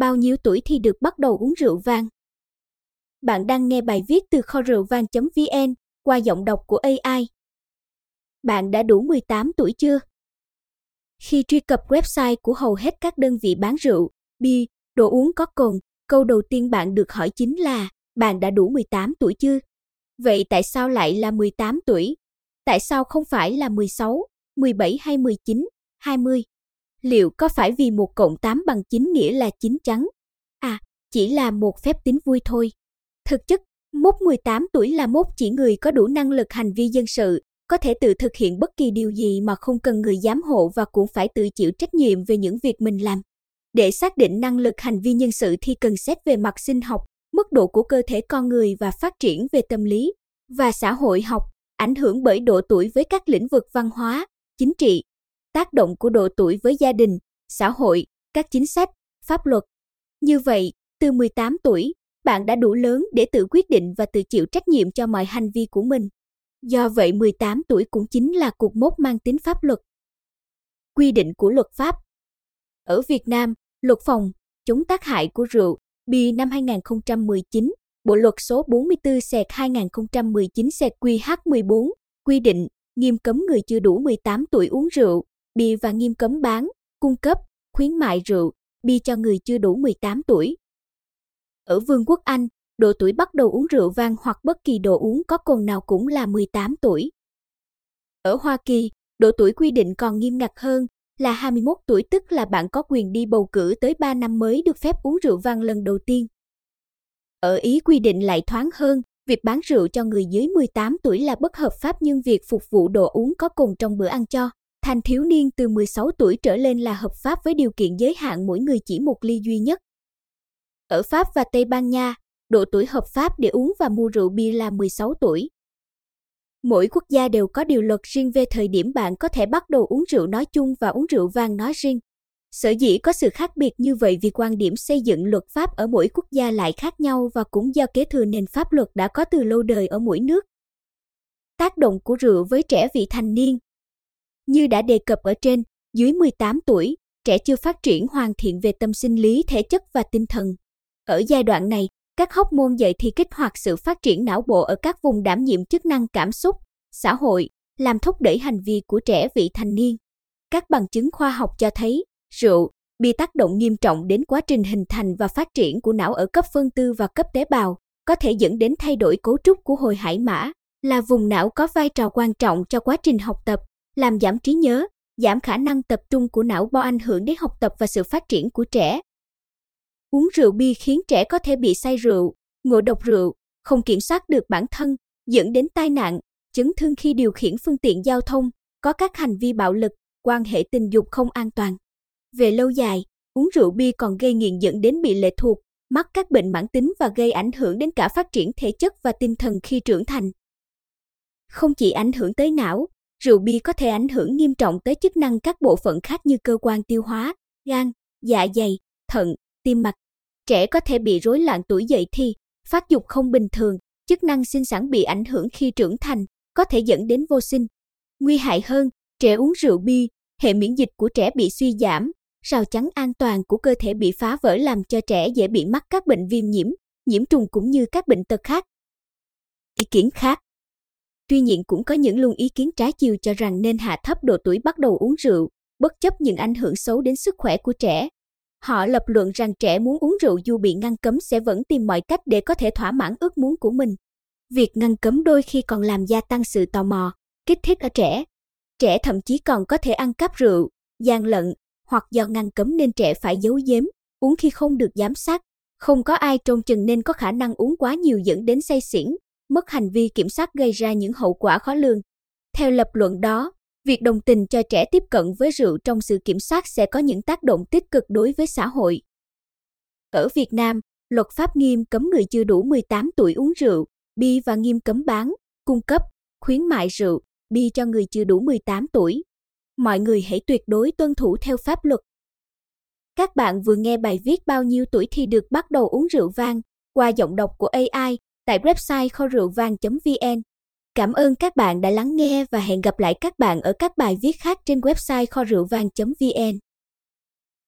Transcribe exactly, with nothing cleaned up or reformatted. bao nhiêu tuổi thì được bắt đầu uống rượu vang? Bạn đang nghe bài viết từ kho rượu vang chấm vê en qua giọng đọc của a i. Bạn đã đủ mười tám tuổi chưa? Khi truy cập website của hầu hết các đơn vị bán rượu, bia, đồ uống có cồn, câu đầu tiên bạn được hỏi chính là bạn đã đủ mười tám tuổi chưa? Vậy tại sao lại là mười tám tuổi? Tại sao không phải là mười sáu, mười bảy hay mười chín, hai mươi? Liệu có phải vì một cộng tám bằng chín nghĩa là chín chắn? À, chỉ là một phép tính vui thôi. Thực chất, mốc mười tám tuổi là mốc chỉ người có đủ năng lực hành vi dân sự, có thể tự thực hiện bất kỳ điều gì mà không cần người giám hộ và cũng phải tự chịu trách nhiệm về những việc mình làm. Để xác định năng lực hành vi nhân sự thì cần xét về mặt sinh học, mức độ của cơ thể con người và phát triển về tâm lý và xã hội học, ảnh hưởng bởi độ tuổi với các lĩnh vực văn hóa, chính trị, tác động của độ tuổi với gia đình, xã hội, các chính sách, pháp luật. Như vậy, từ mười tám tuổi, bạn đã đủ lớn để tự quyết định và tự chịu trách nhiệm cho mọi hành vi của mình. Do vậy, mười tám tuổi cũng chính là cột mốc mang tính pháp luật. Quy định của luật pháp. Ở Việt Nam, Luật phòng chống tác hại của rượu, bia năm hai không một chín, Bộ luật số bốn mươi tư xẹt hai không một chín xẹt quy hát mười bốn, quy định nghiêm cấm người chưa đủ mười tám tuổi uống rượu, bia và nghiêm cấm bán, cung cấp, khuyến mại rượu, bia cho người chưa đủ mười tám tuổi. Ở Vương quốc Anh, độ tuổi bắt đầu uống rượu vang hoặc bất kỳ đồ uống có cồn nào cũng là mười tám tuổi. Ở Hoa Kỳ, độ tuổi quy định còn nghiêm ngặt hơn là hai mươi mốt tuổi, tức là bạn có quyền đi bầu cử tới ba năm mới được phép uống rượu vang lần đầu tiên. Ở Ý quy định lại thoáng hơn, việc bán rượu cho người dưới mười tám tuổi là bất hợp pháp nhưng việc phục vụ đồ uống có cồn trong bữa ăn cho thanh thiếu niên từ mười sáu tuổi trở lên là hợp pháp với điều kiện giới hạn mỗi người chỉ một ly duy nhất. Ở Pháp và Tây Ban Nha, độ tuổi hợp pháp để uống và mua rượu bia là mười sáu tuổi. Mỗi quốc gia đều có điều luật riêng về thời điểm bạn có thể bắt đầu uống rượu nói chung và uống rượu vang nói riêng. Sở dĩ có sự khác biệt như vậy vì quan điểm xây dựng luật pháp ở mỗi quốc gia lại khác nhau và cũng do kế thừa nền pháp luật đã có từ lâu đời ở mỗi nước. Tác động của rượu với trẻ vị thành niên. Như đã đề cập ở trên, dưới mười tám tuổi, trẻ chưa phát triển hoàn thiện về tâm sinh lý, thể chất và tinh thần. Ở giai đoạn này, các hormone dậy thì kích hoạt sự phát triển não bộ ở các vùng đảm nhiệm chức năng cảm xúc, xã hội, làm thúc đẩy hành vi của trẻ vị thành niên. Các bằng chứng khoa học cho thấy, rượu, bia tác động nghiêm trọng đến quá trình hình thành và phát triển của não ở cấp phân tư và cấp tế bào, có thể dẫn đến thay đổi cấu trúc của hồi hải mã, là vùng não có vai trò quan trọng cho quá trình học tập, làm giảm trí nhớ, giảm khả năng tập trung của não bo ảnh hưởng đến học tập và sự phát triển của trẻ. Uống rượu bia khiến trẻ có thể bị say rượu, ngộ độc rượu, không kiểm soát được bản thân, dẫn đến tai nạn, chấn thương khi điều khiển phương tiện giao thông, có các hành vi bạo lực, quan hệ tình dục không an toàn. Về lâu dài, uống rượu bia còn gây nghiện dẫn đến bị lệ thuộc, mắc các bệnh mãn tính và gây ảnh hưởng đến cả phát triển thể chất và tinh thần khi trưởng thành. Không chỉ ảnh hưởng tới não, rượu bia có thể ảnh hưởng nghiêm trọng tới chức năng các bộ phận khác như cơ quan tiêu hóa, gan, dạ dày, thận, tim mạch. Trẻ có thể bị rối loạn tuổi dậy thì, phát dục không bình thường, chức năng sinh sản bị ảnh hưởng khi trưởng thành, có thể dẫn đến vô sinh. Nguy hại hơn, trẻ uống rượu bia, hệ miễn dịch của trẻ bị suy giảm, rào chắn an toàn của cơ thể bị phá vỡ làm cho trẻ dễ bị mắc các bệnh viêm nhiễm, nhiễm trùng cũng như các bệnh tật khác. Ý kiến khác. Tuy nhiên cũng có những luồng ý kiến trái chiều cho rằng nên hạ thấp độ tuổi bắt đầu uống rượu, bất chấp những ảnh hưởng xấu đến sức khỏe của trẻ. Họ lập luận rằng trẻ muốn uống rượu dù bị ngăn cấm sẽ vẫn tìm mọi cách để có thể thỏa mãn ước muốn của mình. Việc ngăn cấm đôi khi còn làm gia tăng sự tò mò, kích thích ở trẻ. Trẻ thậm chí còn có thể ăn cắp rượu, gian lận, hoặc do ngăn cấm nên trẻ phải giấu giếm, uống khi không được giám sát. Không có ai trông chừng nên có khả năng uống quá nhiều dẫn đến say xỉn, mất hành vi kiểm soát gây ra những hậu quả khó lường. Theo lập luận đó, việc đồng tình cho trẻ tiếp cận với rượu trong sự kiểm soát sẽ có những tác động tích cực đối với xã hội. Ở Việt Nam, luật pháp nghiêm cấm người chưa đủ mười tám tuổi uống rượu, bia và nghiêm cấm bán, cung cấp, khuyến mại rượu, bia cho người chưa đủ mười tám tuổi. Mọi người hãy tuyệt đối tuân thủ theo pháp luật. Các bạn vừa nghe bài viết bao nhiêu tuổi thì được bắt đầu uống rượu vang qua giọng đọc của a i tại website kho rượu vang chấm vê en. Cảm ơn các bạn đã lắng nghe và hẹn gặp lại các bạn ở các bài viết khác trên website kho rượu vang chấm vê en.